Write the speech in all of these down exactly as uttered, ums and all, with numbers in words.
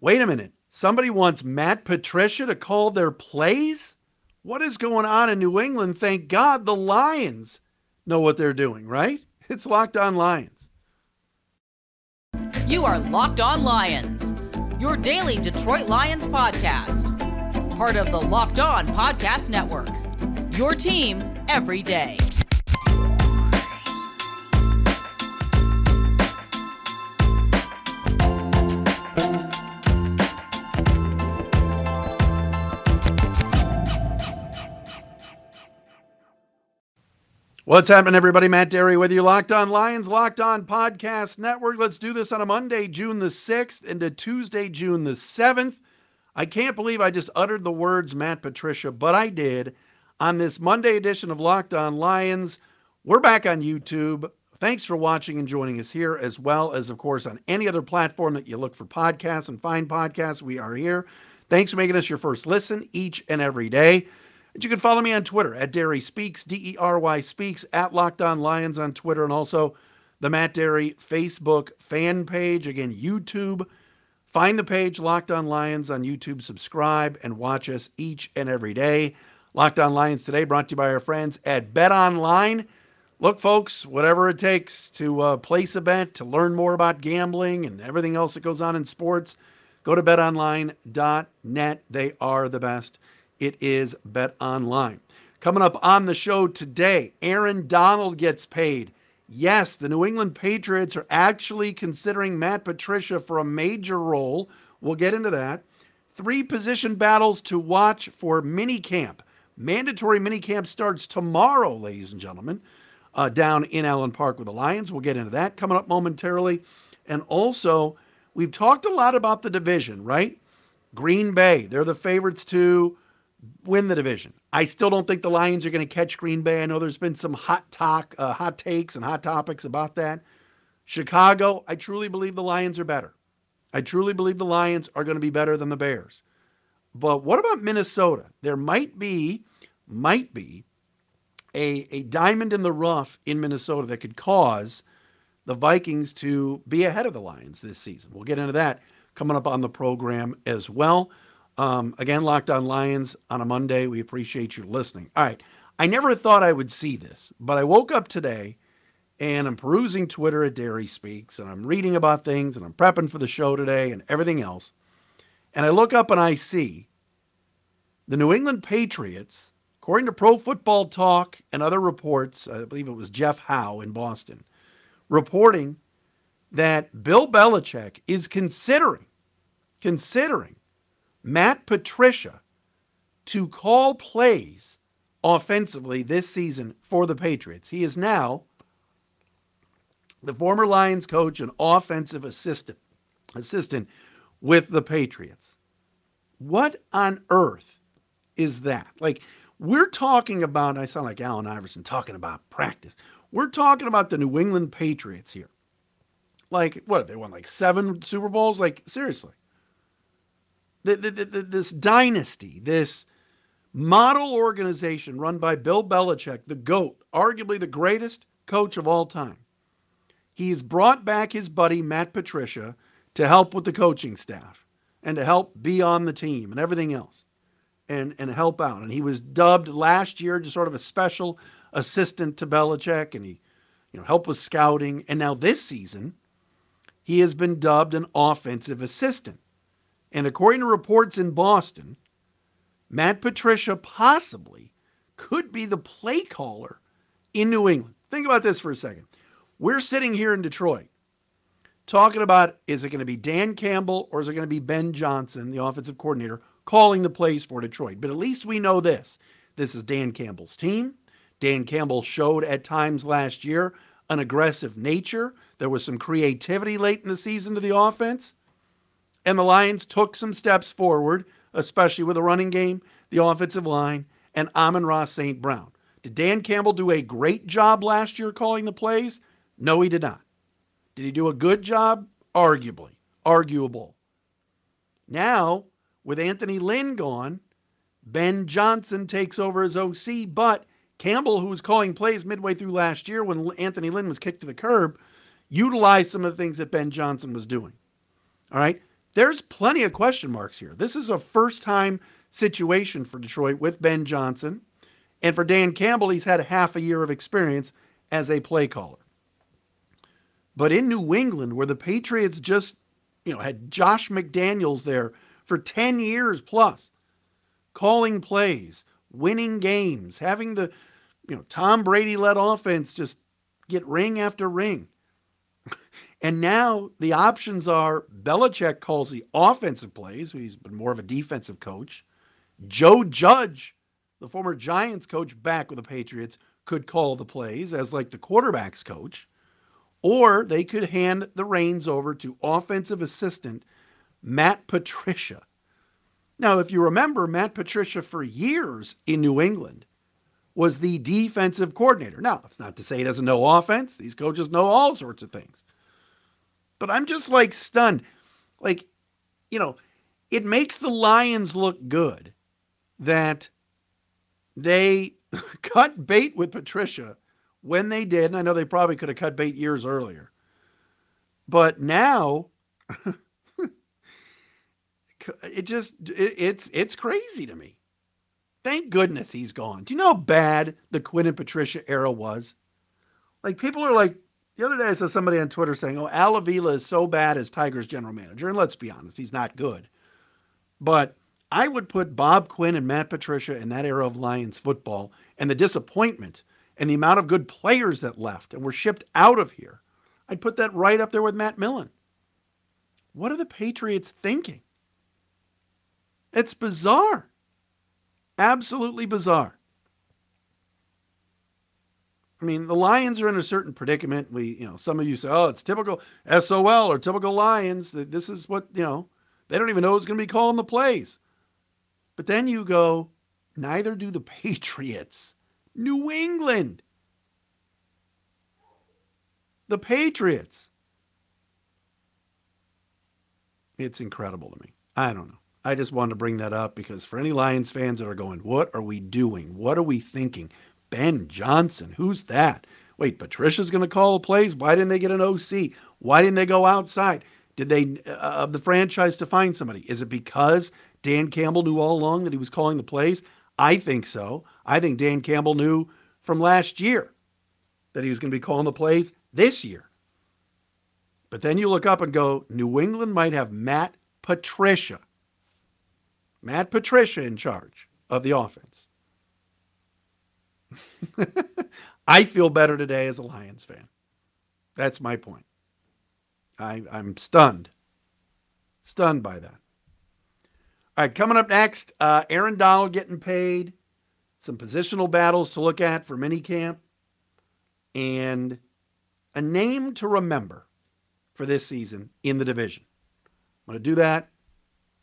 Wait a minute. Somebody wants Matt Patricia to call their plays? What is going on in New England? Thank God the Lions know what they're doing, right? It's Locked On Lions. You are Locked On Lions, your daily Detroit Lions podcast. Part of the Locked On Podcast Network, your team every day. What's happening, everybody? Matt Derry with you. Locked On Lions, Locked On Podcast Network. Let's do this on a Monday, June the sixth, into Tuesday, June the seventh. I can't believe I just uttered the words Matt Patricia, but I did. On this Monday edition of Locked On Lions, we're back on YouTube. Thanks for watching and joining us here, as well as, of course, on any other platform that you look for podcasts and find podcasts. We are here. Thanks for making us your first listen each and every day. You can follow me on Twitter at Derry Speaks, D E R Y Speaks, at Locked On Lions on Twitter, and also the Matt Derry Facebook fan page. Again, YouTube. Find the page Locked On Lions on YouTube. Subscribe and watch us each and every day. Locked On Lions today brought to you by our friends at Bet Online. Look, folks, whatever it takes to uh, place a bet, to learn more about gambling and everything else that goes on in sports, go to bet online dot net. They are the best. It is Bet Online. Coming up on the show today, Aaron Donald gets paid. Yes, the New England Patriots are actually considering Matt Patricia for a major role. We'll get into that. Three position battles to watch for minicamp. Mandatory minicamp starts tomorrow, ladies and gentlemen, uh, down in Allen Park with the Lions. We'll get into that coming up momentarily. And also, we've talked a lot about the division, right? Green Bay, they're the favorites to win the division. I still don't think the Lions are going to catch Green Bay. I know there's been some hot talk, uh, hot takes and hot topics about that. Chicago, I truly believe the Lions are better. I truly believe the Lions are going to be better than the Bears. But what about Minnesota? There might be, might be a, a diamond in the rough in Minnesota that could cause the Vikings to be ahead of the Lions this season. We'll get into that coming up on the program as well. Um, again, Locked On Lions on a Monday. We appreciate you listening. All right. I never thought I would see this, but I woke up today and I'm perusing Twitter at Derry Speaks and I'm reading about things and I'm prepping for the show today and everything else. And I look up and I see the New England Patriots, according to Pro Football Talk and other reports, I believe it was Jeff Howe in Boston, reporting that Bill Belichick is considering, considering Matt Patricia to call plays offensively this season for the Patriots. He is now the former Lions coach and offensive assistant assistant with the Patriots. What on earth is that? Like, we're talking about, I sound like Allen Iverson talking about practice. We're talking about the New England Patriots here. Like, what, they won like seven Super Bowls? Like, seriously. The, the, the, this dynasty, this model organization run by Bill Belichick, the GOAT, arguably the greatest coach of all time. He's brought back his buddy, Matt Patricia, to help with the coaching staff and to help be on the team and everything else and, and help out. And he was dubbed last year just sort of a special assistant to Belichick, and he, you know, helped with scouting. And now this season, he has been dubbed an offensive assistant. And according to reports in Boston, Matt Patricia possibly could be the play caller in New England. Think about this for a second. We're sitting here in Detroit talking about, is it going to be Dan Campbell or is it going to be Ben Johnson, the offensive coordinator, calling the plays for Detroit? But at least we know this. This is Dan Campbell's team. Dan Campbell showed at times last year an aggressive nature. There was some creativity late in the season to the offense. And the Lions took some steps forward, especially with the running game, the offensive line, and Amon-Ra Saint Brown. Did Dan Campbell do a great job last year calling the plays? No, he did not. Did he do a good job? Arguably. Arguable. Now, with Anthony Lynn gone, Ben Johnson takes over as O C, but Campbell, who was calling plays midway through last year when Anthony Lynn was kicked to the curb, utilized some of the things that Ben Johnson was doing. All right? There's plenty of question marks here. This is a first-time situation for Detroit with Ben Johnson. And for Dan Campbell, he's had half a year of experience as a play caller. But in New England, where the Patriots just, you know, had Josh McDaniels there for ten years plus, calling plays, winning games, having the, you know, Tom Brady-led offense just get ring after ring. And now the options are Belichick calls the offensive plays. He's been more of a defensive coach. Joe Judge, the former Giants coach back with the Patriots, could call the plays as like the quarterback's coach. Or they could hand the reins over to offensive assistant Matt Patricia. Now, if you remember, Matt Patricia for years in New England was the defensive coordinator. Now, it's not to say he doesn't know offense. These coaches know all sorts of things. But I'm just like stunned. Like, you know, it makes the Lions look good that they cut bait with Patricia when they did. And I know they probably could have cut bait years earlier. But now it just, it, it's, it's crazy to me. Thank goodness he's gone. Do you know how bad the Quinn and Patricia era was? Like, people are like, the other day I saw somebody on Twitter saying, oh, Al Avila is so bad as Tigers general manager. And let's be honest, he's not good. But I would put Bob Quinn and Matt Patricia in that era of Lions football, and the disappointment and the amount of good players that left and were shipped out of here, I'd put that right up there with Matt Millen. What are the Patriots thinking? It's bizarre. Absolutely bizarre. I mean, the Lions are in a certain predicament. We, you know, some of you say, oh, it's typical S O L or typical Lions. This is what, you know, they don't even know who's going to be calling the plays. But then you go, neither do the Patriots. New England. The Patriots. It's incredible to me. I don't know. I just wanted to bring that up because for any Lions fans that are going, what are we doing? What are we thinking? Ben Johnson, who's that? Wait, Patricia's going to call plays? Why didn't they get an O C? Why didn't they go outside? Did they, uh, of the franchise, to find somebody? Is it because Dan Campbell knew all along that he was calling the plays? I think so. I think Dan Campbell knew from last year that he was going to be calling the plays this year. But then you look up and go, New England might have Matt Patricia. Matt Patricia in charge of the offense. I feel better today as a Lions fan. That's my point. I, I'm stunned. Stunned by that. All right, coming up next, uh, Aaron Donald getting paid, some positional battles to look at for minicamp, and a name to remember for this season in the division. I'm going to do that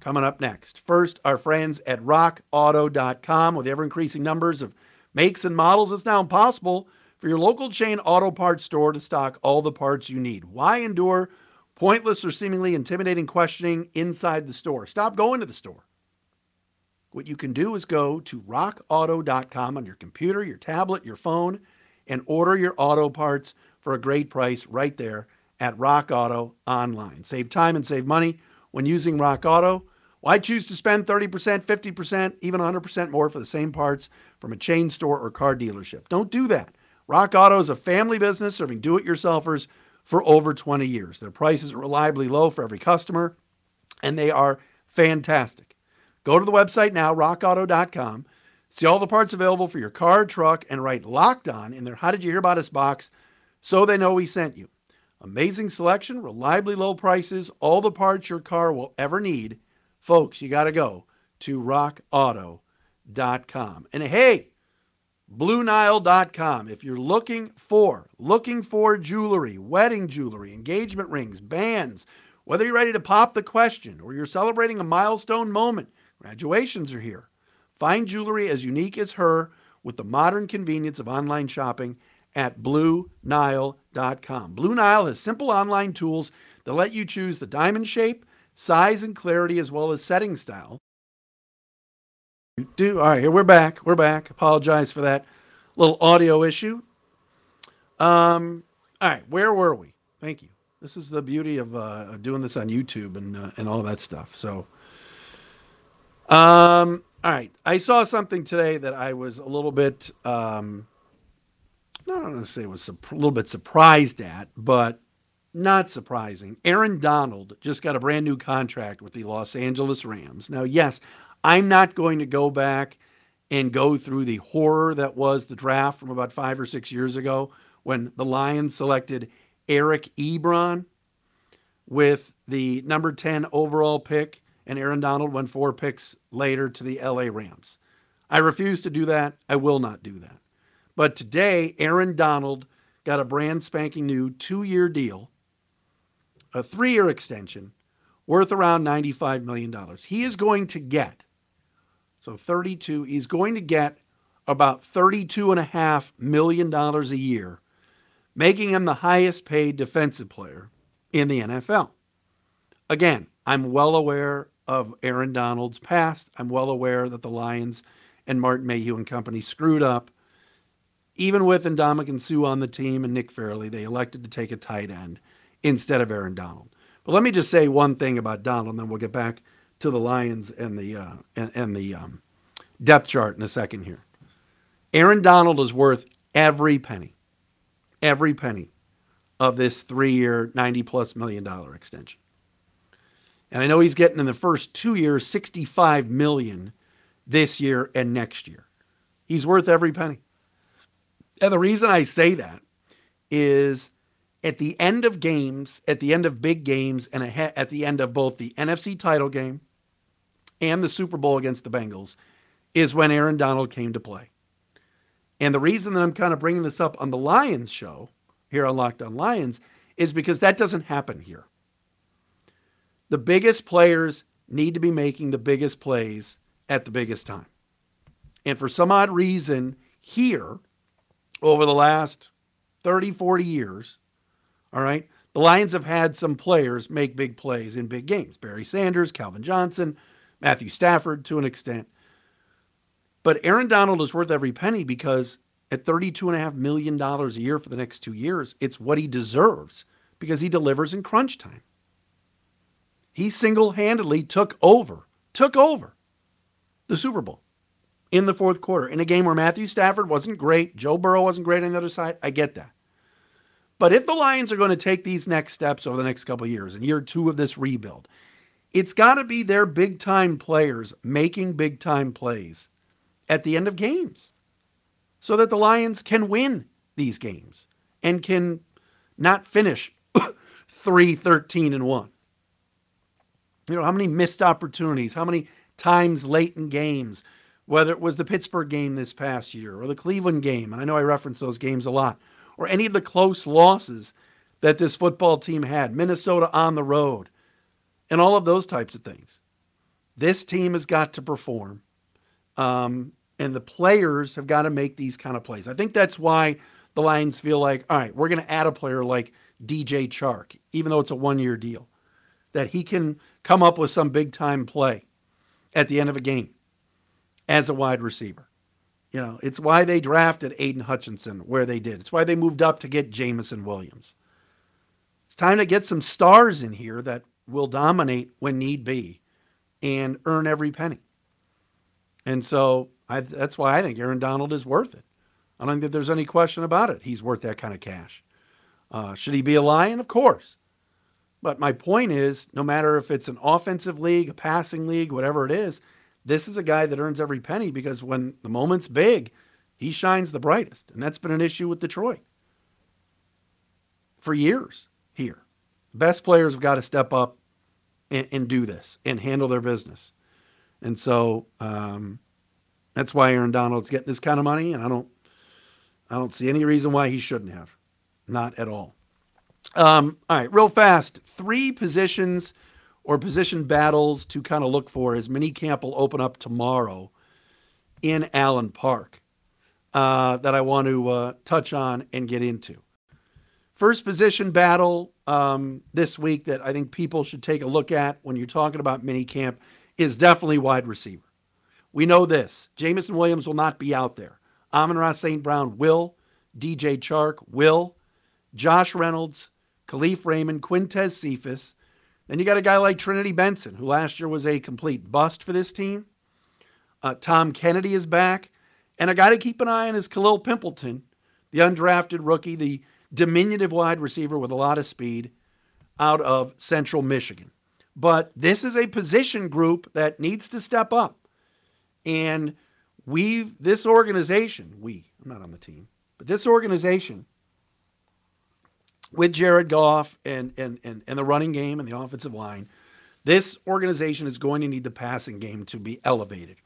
coming up next. First, our friends at rock auto dot com with ever-increasing numbers of makes and models, it's now impossible for your local chain auto parts store to stock all the parts you need. Why endure pointless or seemingly intimidating questioning inside the store? Stop going to the store. What you can do is go to rock auto dot com on your computer, your tablet, your phone, and order your auto parts for a great price right there at Rock Auto Online. Save time and save money when using Rock Auto. Why choose to spend thirty percent, fifty percent, even one hundred percent more for the same parts from a chain store or car dealership? Don't do that. Rock Auto is a family business serving do-it-yourselfers for over twenty years. Their prices are reliably low for every customer, and they are fantastic. Go to the website now, rock auto dot com. See all the parts available for your car, truck, and write Locked On in their How Did You Hear About Us box so they know we sent you. Amazing selection, reliably low prices, all the parts your car will ever need. Folks, you got to go to rock auto dot com. And hey, blue nile dot com. If you're looking for, looking for jewelry, wedding jewelry, engagement rings, bands, whether you're ready to pop the question or you're celebrating a milestone moment, graduations are here. Find jewelry as unique as her with the modern convenience of online shopping at blue nile dot com. Blue Nile has simple online tools that let you choose the diamond shape, size and clarity, as well as setting style. You do. All right, here we're back. We're back. Apologize for that little audio issue. Um. All right, where were we? Thank you. This is the beauty of uh, doing this on YouTube and uh, and all that stuff. So, um, all right. I saw something today that I was a little bit, um, I don't want to say was su- a little bit surprised at, but not surprising. Aaron Donald just got a brand new contract with the Los Angeles Rams. Now, yes, I'm not going to go back and go through the horror that was the draft from about five or six years ago when the Lions selected Eric Ebron with the number ten overall pick, and Aaron Donald went four picks later to the L A Rams. I refuse to do that. I will not do that. But today, Aaron Donald got a brand spanking new two-year deal, a three-year extension, worth around ninety-five million dollars. He is going to get, so thirty-two, he's going to get about thirty-two point five million dollars a year, making him the highest paid defensive player in the N F L. Again, I'm well aware of Aaron Donald's past. I'm well aware that the Lions and Martin Mayhew and company screwed up. Even with Ndamukong Suh on the team and Nick Fairley, they elected to take a tight end instead of Aaron Donald. But let me just say one thing about Donald, and then we'll get back to the Lions and the uh, and, and the um, depth chart in a second here. Aaron Donald is worth every penny. every penny of this three-year, ninety-plus million dollar extension. And I know he's getting in the first two years, sixty-five million dollars this year and next year. He's worth every penny. And the reason I say that is at the end of games, at the end of big games, and at the end of both the N F C title game and the Super Bowl against the Bengals is when Aaron Donald came to play. And the reason that I'm kind of bringing this up on the Lions show here on Locked On Lions is because that doesn't happen here. The biggest players need to be making the biggest plays at the biggest time. And for some odd reason here, over the last thirty, forty years, all right, the Lions have had some players make big plays in big games. Barry Sanders, Calvin Johnson, Matthew Stafford to an extent. But Aaron Donald is worth every penny because at thirty-two point five million dollars a year for the next two years, it's what he deserves because he delivers in crunch time. He single-handedly took over, took over the Super Bowl in the fourth quarter in a game where Matthew Stafford wasn't great, Joe Burrow wasn't great on the other side. I get that. But if the Lions are going to take these next steps over the next couple of years, in year two of this rebuild, it's got to be their big-time players making big-time plays at the end of games so that the Lions can win these games and can not finish three, thirteen, and one. You know, how many missed opportunities, how many times late in games, whether it was the Pittsburgh game this past year or the Cleveland game, and I know I reference those games a lot, or any of the close losses that this football team had, Minnesota on the road, and all of those types of things. This team has got to perform. Um, and the players have got to make these kind of plays. I think that's why the Lions feel like, all right, we're going to add a player like D J Chark, even though it's a one-year deal, that he can come up with some big-time play at the end of a game as a wide receiver. You know, it's why they drafted Aiden Hutchinson where they did. It's why they moved up to get Jamison Williams. It's time to get some stars in here that will dominate when need be and earn every penny. And so I, that's why I think Aaron Donald is worth it. I don't think there's any question about it. He's worth that kind of cash. Uh, should he be a Lion? Of course. But my point is, no matter if it's an offensive league, a passing league, whatever it is, this is a guy that earns every penny because when the moment's big, he shines the brightest. And that's been an issue with Detroit for years here. The best players have got to step up and, and do this and handle their business. And so um, that's why Aaron Donald's getting this kind of money, and I don't, I don't see any reason why he shouldn't have, not at all. Um, all right, real fast, three positions or position battles to kind of look for as minicamp will open up tomorrow in Allen Park uh, that I want to uh, touch on and get into. First position battle um, this week that I think people should take a look at when you're talking about minicamp is definitely wide receiver. We know this. Jamison Williams will not be out there. Amon-Ra Saint Brown will. D J Chark will. Josh Reynolds Kalif Raymond, Quintez Cephus. Then you got a guy like Trinity Benson, who last year was a complete bust for this team. Uh, Tom Kennedy is back. And a guy to keep an eye on is Khalil Pimpleton, the undrafted rookie, the diminutive wide receiver with a lot of speed out of Central Michigan. But this is a position group that needs to step up. And we've, this organization, we, I'm not on the team, but this organization with Jared Goff and, and, and, and the running game and the offensive line, this organization is going to need the passing game to be elevated.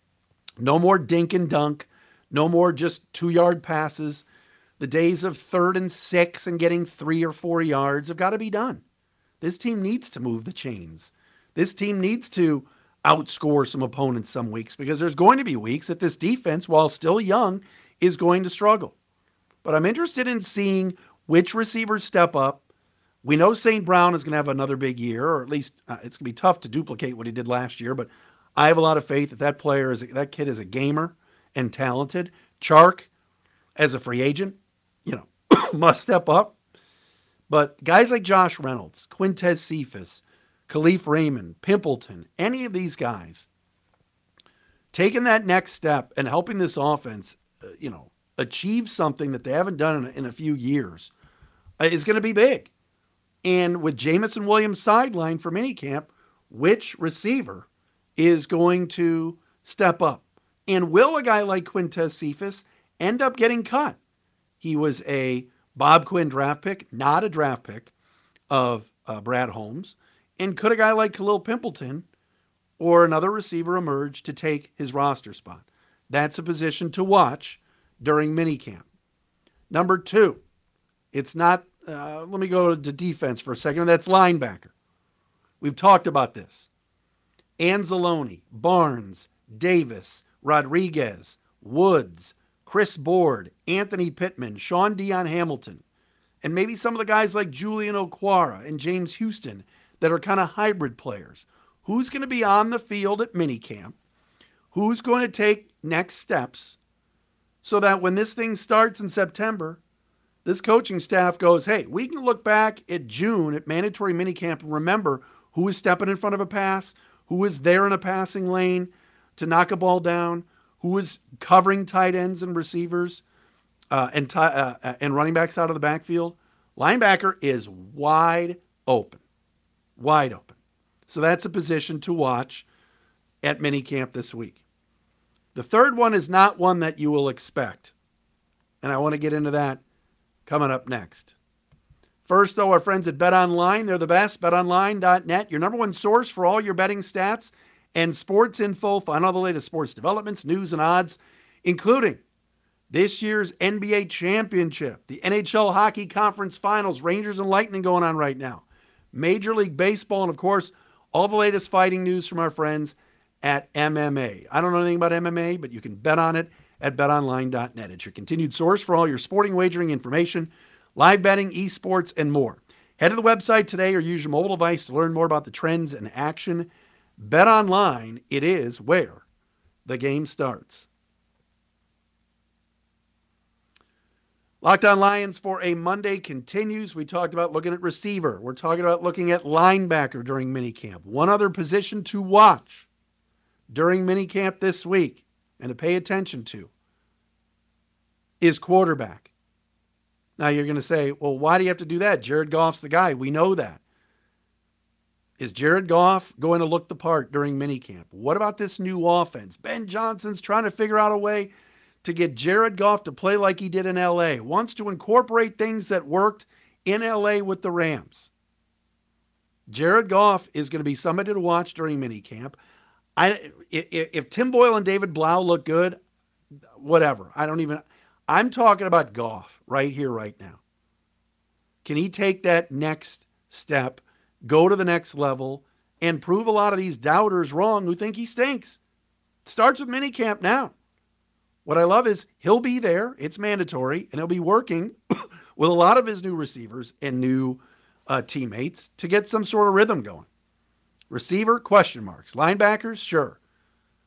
No more dink and dunk. No more just two-yard passes. The days of third and six and getting three or four yards have got to be done. This team needs to move the chains. This team needs to outscore some opponents some weeks, because there's going to be weeks that this defense, while still young, is going to struggle. But I'm interested in seeing which receivers step up. We know Saint Brown is going to have another big year, or at least uh, it's going to be tough to duplicate what he did last year, but I have a lot of faith that that player is, that kid is a gamer and talented. Chark, as a free agent, you know, must step up. But guys like Josh Reynolds, Quintez Cephus, Kalif Raymond, Pimpleton, any of these guys, taking that next step and helping this offense, uh, you know, achieve something that they haven't done in a, in a few years uh, is going to be big. And with Jamison Williams sidelined for minicamp, which receiver is going to step up? And will a guy like Quintez Cephus end up getting cut? He was a Bob Quinn draft pick, not a draft pick of uh, Brad Holmes. And could a guy like Khalil Pimpleton or another receiver emerge to take his roster spot? That's a position to watch during minicamp. Number two, it's not, uh, let me go to defense for a second. That's linebacker. We've talked about this. Anzalone, Barnes, Davis, Rodriguez, Woods, Chris Board, Anthony Pittman, Sean Dion Hamilton, and maybe some of the guys like Julian Okwara and James Houston that are kind of hybrid players. Who's going to be on the field at minicamp? Who's going to take next steps so that when this thing starts in September, this coaching staff goes, hey, we can look back at June at mandatory minicamp and remember who was stepping in front of a pass, who was there in a passing lane to knock a ball down, who is covering tight ends and receivers uh, and, t- uh, and running backs out of the backfield. Linebacker is wide open, wide open. So that's a position to watch at minicamp this week. The third one is not one that you will expect, and I want to get into that coming up next. First, though, our friends at BetOnline, they're the best. bet online dot net, your number one source for all your betting stats and sports info. Find all the latest sports developments, news, and odds, including this year's N B A championship, the N H L Hockey Conference Finals, Rangers and Lightning going on right now, Major League Baseball, and, of course, all the latest fighting news from our friends at M M A. I don't know anything about M M A, but you can bet on it at bet online dot net. It's your continued source for all your sporting wagering information, live betting, esports, and more. Head to the website today or use your mobile device to learn more about the trends and action. Bet online, it is where the game starts. Locked On Lions for a Monday continues. We talked about looking at receiver. We're talking about looking at linebacker during minicamp. One other position to watch during minicamp this week and to pay attention to is quarterback. Now you're going to say, well, why do you have to do that? Jared Goff's the guy. We know that. Is Jared Goff going to look the part during minicamp? What about this new offense? Ben Johnson's trying to figure out a way to get Jared Goff to play like he did in L A. Wants to incorporate things that worked in L A with the Rams. Jared Goff is going to be somebody to watch during minicamp. I, if Tim Boyle and David Blau look good, whatever. I don't even, I'm talking about Goff right here, right now. Can he take that next step, go to the next level, and prove a lot of these doubters wrong who think he stinks? It starts with minicamp now. What I love is he'll be there. It's mandatory. And he'll be working with a lot of his new receivers and new uh, teammates to get some sort of rhythm going. Receiver, question marks. Linebackers, sure.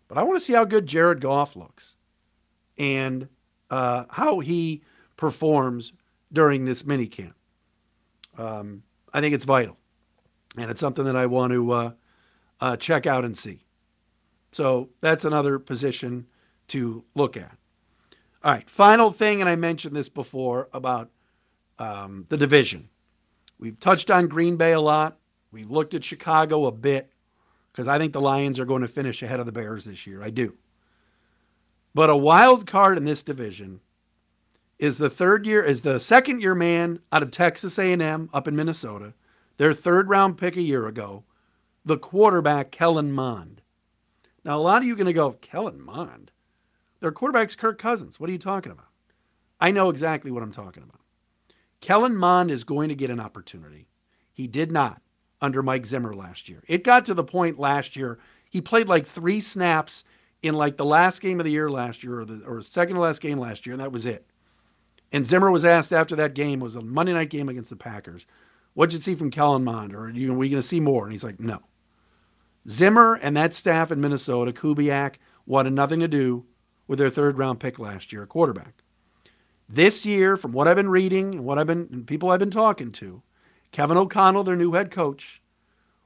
But I want to see how good Jared Goff looks and uh, how he performs during this minicamp. Um, I think it's vital. And it's something that I want to uh, uh, check out and see. So that's another position to look at. All right, final thing, and I mentioned this before about um, the division. We've touched on Green Bay a lot. We've looked at Chicago a bit because I think the Lions are going to finish ahead of the Bears this year. I do. But a wild card in this division is the third year, is the second year man out of Texas A and M up in Minnesota, their third round pick a year ago, the quarterback Kellen Mond. Now, a lot of you are going to go, Kellen Mond? Their quarterback's Kirk Cousins. What are you talking about? I know exactly what I'm talking about. Kellen Mond is going to get an opportunity. He did not under Mike Zimmer last year. It got to the point last year, he played like three snaps in like the last game of the year last year or the or second to last game last year, and that was it. And Zimmer was asked after that game, it was a Monday night game against the Packers, what did you see from Kellen Mond? Or are, you, are we going to see more? And he's like, no. Zimmer and that staff in Minnesota, Kubiak, wanted nothing to do with their third-round pick last year, a quarterback. This year, from what I've been reading and what I've been and people I've been talking to, Kevin O'Connell, their new head coach,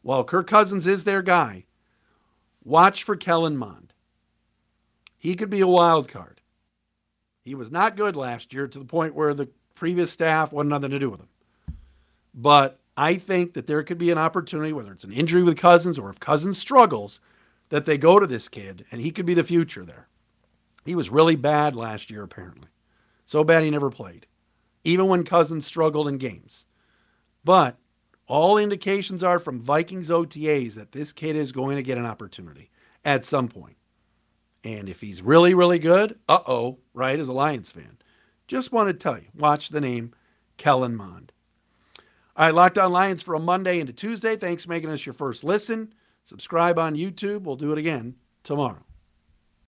while Kirk Cousins is their guy, watch for Kellen Mond. He could be a wild card. He was not good last year to the point where the previous staff wanted nothing to do with him. But I think that there could be an opportunity, whether it's an injury with Cousins or if Cousins struggles, that they go to this kid, and he could be the future there. He was really bad last year, apparently. So bad he never played, even when Cousins struggled in games. But all indications are from Vikings O T As that this kid is going to get an opportunity at some point. And if he's really, really good, uh-oh, right, as a Lions fan. Just want to tell you, watch the name Kellen Mond. All right, Locked On Lions for a Monday into Tuesday. Thanks for making us your first listen. Subscribe on YouTube. We'll do it again tomorrow.